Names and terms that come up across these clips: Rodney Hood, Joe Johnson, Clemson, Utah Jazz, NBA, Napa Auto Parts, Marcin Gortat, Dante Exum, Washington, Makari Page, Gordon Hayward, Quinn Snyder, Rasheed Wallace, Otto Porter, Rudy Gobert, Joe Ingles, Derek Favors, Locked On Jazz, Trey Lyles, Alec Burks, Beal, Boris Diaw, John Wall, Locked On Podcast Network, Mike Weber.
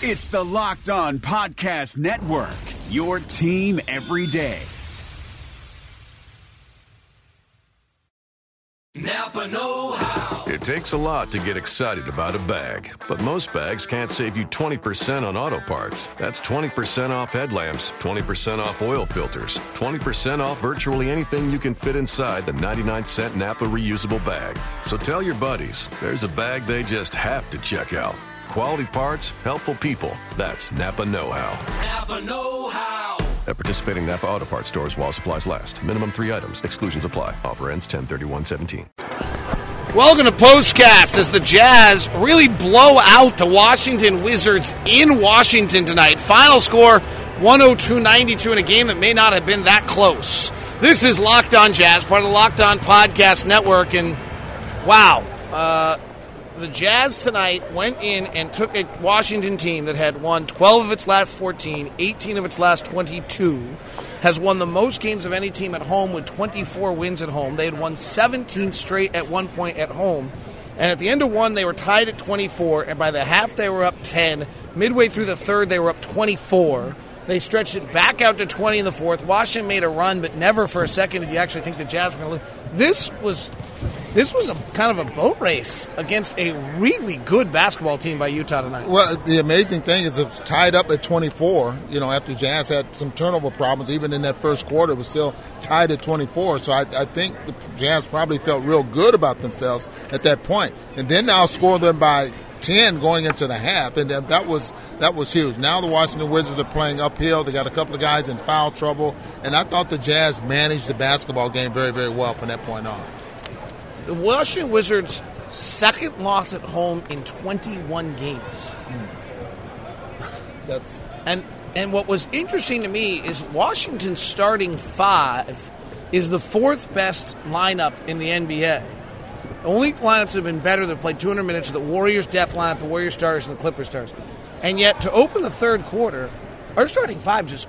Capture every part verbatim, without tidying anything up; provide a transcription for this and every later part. It's the Locked On Podcast Network, your team every day. Napa know-how. It takes a lot to get excited about a bag, but most bags can't save you twenty percent on auto parts. That's twenty percent off headlamps, twenty percent off oil filters, twenty percent off virtually anything you can fit inside the ninety-nine cent Napa reusable bag. So tell your buddies, there's a bag they just have to check out. Quality parts, helpful people. That's Napa know-how. Napa know-how. At participating Napa Auto Parts stores while supplies last. Minimum three items. Exclusions apply. Offer ends ten thirty-one seventeen. Welcome to Postcast as the Jazz really blow out the Washington Wizards in Washington tonight. Final score one oh two ninety-two in a game that may not have been that close. This is Locked On Jazz, part of the Locked On Podcast Network. And wow, uh, the Jazz tonight went in and took a Washington team that had won twelve of its last fourteen, eighteen of its last twenty-two, has won the most games of any team at home with twenty-four wins at home. They had won seventeen straight at one point at home. And at the end of one, they were tied at twenty-four, and by the half, they were up ten. Midway through the third, they were up twenty-four. They stretched it back out to twenty in the fourth. Washington made a run, but never for a second did you actually think the Jazz were going to lose. This was... This was a kind of a boat race against a really good basketball team by Utah tonight. Well, the amazing thing is it's tied up at twenty-four, you know, after Jazz had some turnover problems. Even in that first quarter, it was still tied at twenty-four. So I, I think the Jazz probably felt real good about themselves at that point. And then now score them by ten going into the half, and that was that was huge. Now the Washington Wizards are playing uphill. They got a couple of guys in foul trouble. And I thought the Jazz managed the basketball game very, very well from that point on. The Washington Wizards' second loss at home in twenty-one games. Mm. That's and and what was interesting to me is Washington's starting five is the fourth best lineup in the N B A. Only lineups that have been better that played two hundred minutes are the Warriors' depth lineup, the Warriors' starters, and the Clippers' starters. And yet, to open the third quarter, our starting five just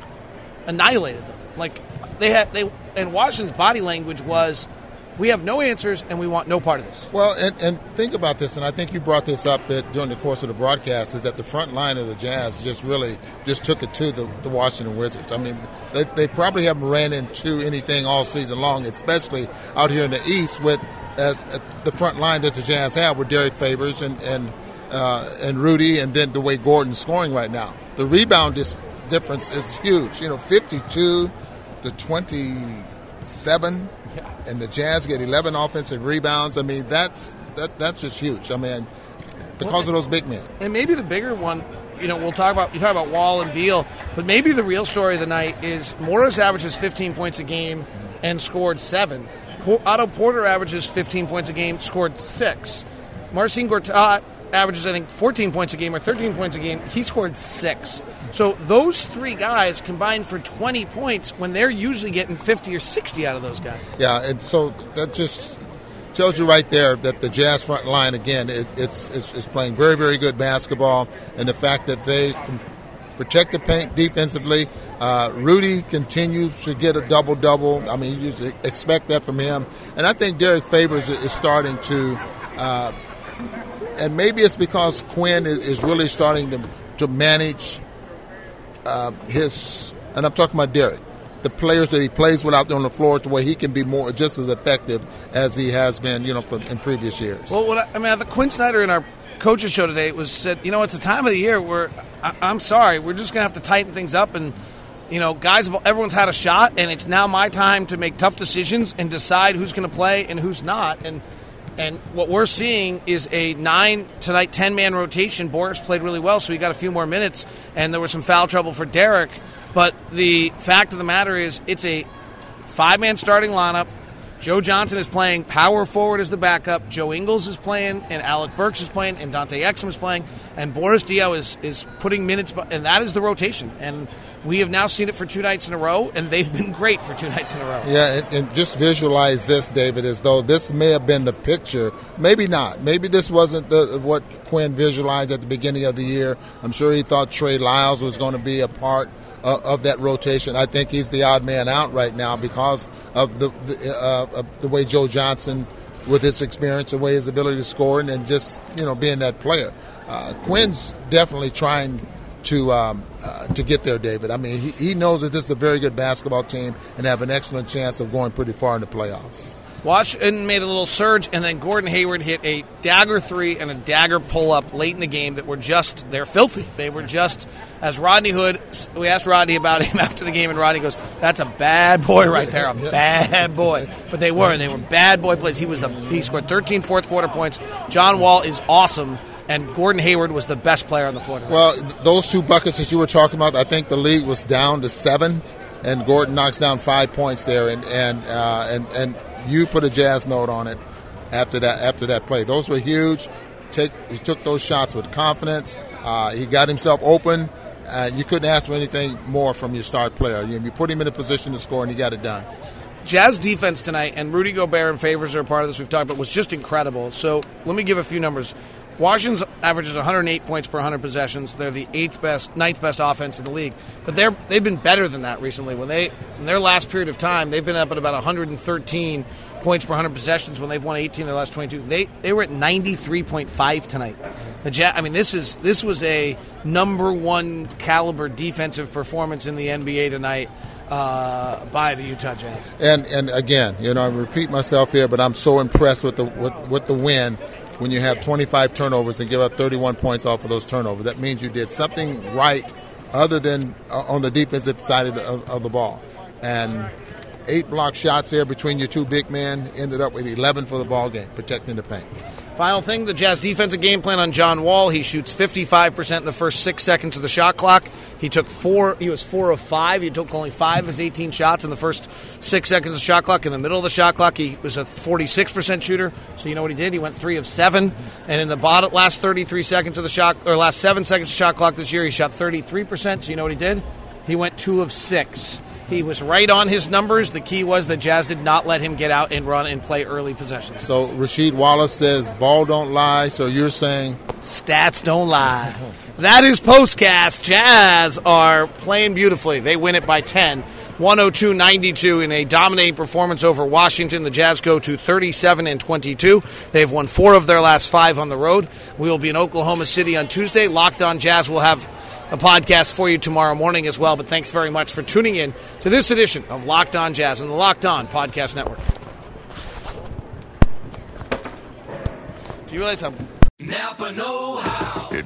annihilated them. Like they had they and Washington's body language was, we have no answers, and we want no part of this. Well, and, and think about this, and I think you brought this up at, during the course of the broadcast, is that the front line of the Jazz just really just took it to the, the Washington Wizards. I mean, they, they probably haven't ran into anything all season long, especially out here in the East with as uh, the front line that the Jazz have with Derek Favors and and, uh, and Rudy, and then the way Gordon's scoring right now. The rebound dis- difference is huge. You know, fifty-two to twenty-seven. Yeah. And the Jazz get eleven offensive rebounds. I mean, that's that that's just huge. I mean, because well, of those big men. And maybe the bigger one, you know, we'll talk about you talk about Wall and Beal, but maybe the real story of the night is Morris averages fifteen points a game and scored seven. Otto Porter averages fifteen points a game, scored six. Marcin Gortat averages, I think, fourteen points a game or thirteen points a game. He scored six. So those three guys combined for twenty points when they're usually getting fifty or sixty out of those guys. Yeah, and so that just tells you right there that the Jazz front line, again, it, it's, it's it's playing very, very good basketball. And the fact that they can protect the paint defensively. Uh, Rudy continues to get a double-double. I mean, you just expect that from him. And I think Derek Favors is starting to uh, – and maybe it's because Quinn is, is really starting to to manage uh, his, and I'm talking about Derek, the players that he plays with out there on the floor to where he can be more just as effective as he has been, you know, in previous years. Well, what I, I mean, the Quinn Snyder in our coaches show today was said, you know, it's the time of the year where I, I'm sorry, we're just going to have to tighten things up, and you know, guys, everyone's had a shot, and it's now my time to make tough decisions and decide who's going to play and who's not, and. And what we're seeing is a nine tonight, ten-man rotation. Boris played really well, so he got a few more minutes, and there was some foul trouble for Derek. But the fact of the matter is it's a five-man starting lineup. Joe Johnson is playing power forward as the backup. Joe Ingles is playing, and Alec Burks is playing, and Dante Exum is playing, and Boris Diaw is, is putting minutes, and that is the rotation. And we have now seen it for two nights in a row, and they've been great for two nights in a row. Yeah, and, and just visualize this, David, as though this may have been the picture. Maybe not. Maybe this wasn't the, what Quinn visualized at the beginning of the year. I'm sure he thought Trey Lyles was going to be a part uh, of that rotation. I think he's the odd man out right now because of the the, uh, of the way Joe Johnson, with his experience, the way his ability to score, and, and just, you know, being that player. Uh, Quinn's definitely trying to um, uh, to get there, David. I mean, he, he knows that this is a very good basketball team and have an excellent chance of going pretty far in the playoffs. Washington made a little surge, and then Gordon Hayward hit a dagger three and a dagger pull-up late in the game that were just, they're filthy. They were just, as Rodney Hood, we asked Rodney about him after the game, and Rodney goes, that's a bad boy right there, a bad boy. But they were, and they were bad boy plays. He was the he scored thirteen fourth-quarter points. John Wall is awesome, and Gordon Hayward was the best player on the floor tonight. Well, those two buckets that you were talking about, I think the league was down to seven, and Gordon knocks down five points there, and and uh, and and you put a Jazz note on it after that after that play. Those were huge. Take he took those shots with confidence. Uh, he got himself open. Uh, you couldn't ask for anything more from your star player. You, you put him in a position to score, and he got it done. Jazz defense tonight, and Rudy Gobert and Favors are a part of this we've talked about, was just incredible. So let me give a few numbers. Washington's averages one hundred eight points per one hundred possessions. They're the eighth best, ninth best offense in the league. But they're they've been better than that recently. When they in their last period of time, they've been up at about one hundred thirteen points per one hundred possessions when they've won eighteen in their last twenty-two. They they were at ninety-three point five tonight. The Jazz, I mean, this is this was a number one caliber defensive performance in the N B A tonight. Uh, by the Utah Jazz. And and again, you know, I repeat myself here, but I'm so impressed with the with, with the win when you have twenty-five turnovers and give up thirty-one points off of those turnovers. That means you did something right other than uh, on the defensive side of the, of, of the ball. And eight block shots there between your two big men, ended up with eleven for the ball game, protecting the paint. Final thing, the Jazz defensive game plan on John Wall. He shoots fifty-five percent in the first six seconds of the shot clock. He took four. He was four of five. He took only five of his eighteen shots in the first six seconds of the shot clock. In the middle of the shot clock, he was a forty-six percent shooter. So you know what he did? He went three of seven. And in the bottom, last thirty-three seconds of the shot, or last seven seconds of the shot clock this year, he shot thirty-three percent. So you know what he did? He went two of six. He was right on his numbers. The key was the Jazz did not let him get out and run and play early possessions. So Rasheed Wallace says, ball don't lie, so you're saying? Stats don't lie. That is postcast. Jazz are playing beautifully. They win it by ten. one oh two ninety-two in a dominating performance over Washington. The Jazz go to thirty-seven and twenty-two. They've won four of their last five on the road. We will be in Oklahoma City on Tuesday. Locked On Jazz will have a podcast for you tomorrow morning as well. But thanks very much for tuning in to this edition of Locked On Jazz and the Locked On Podcast Network. Do you realize how... Napa know-how. It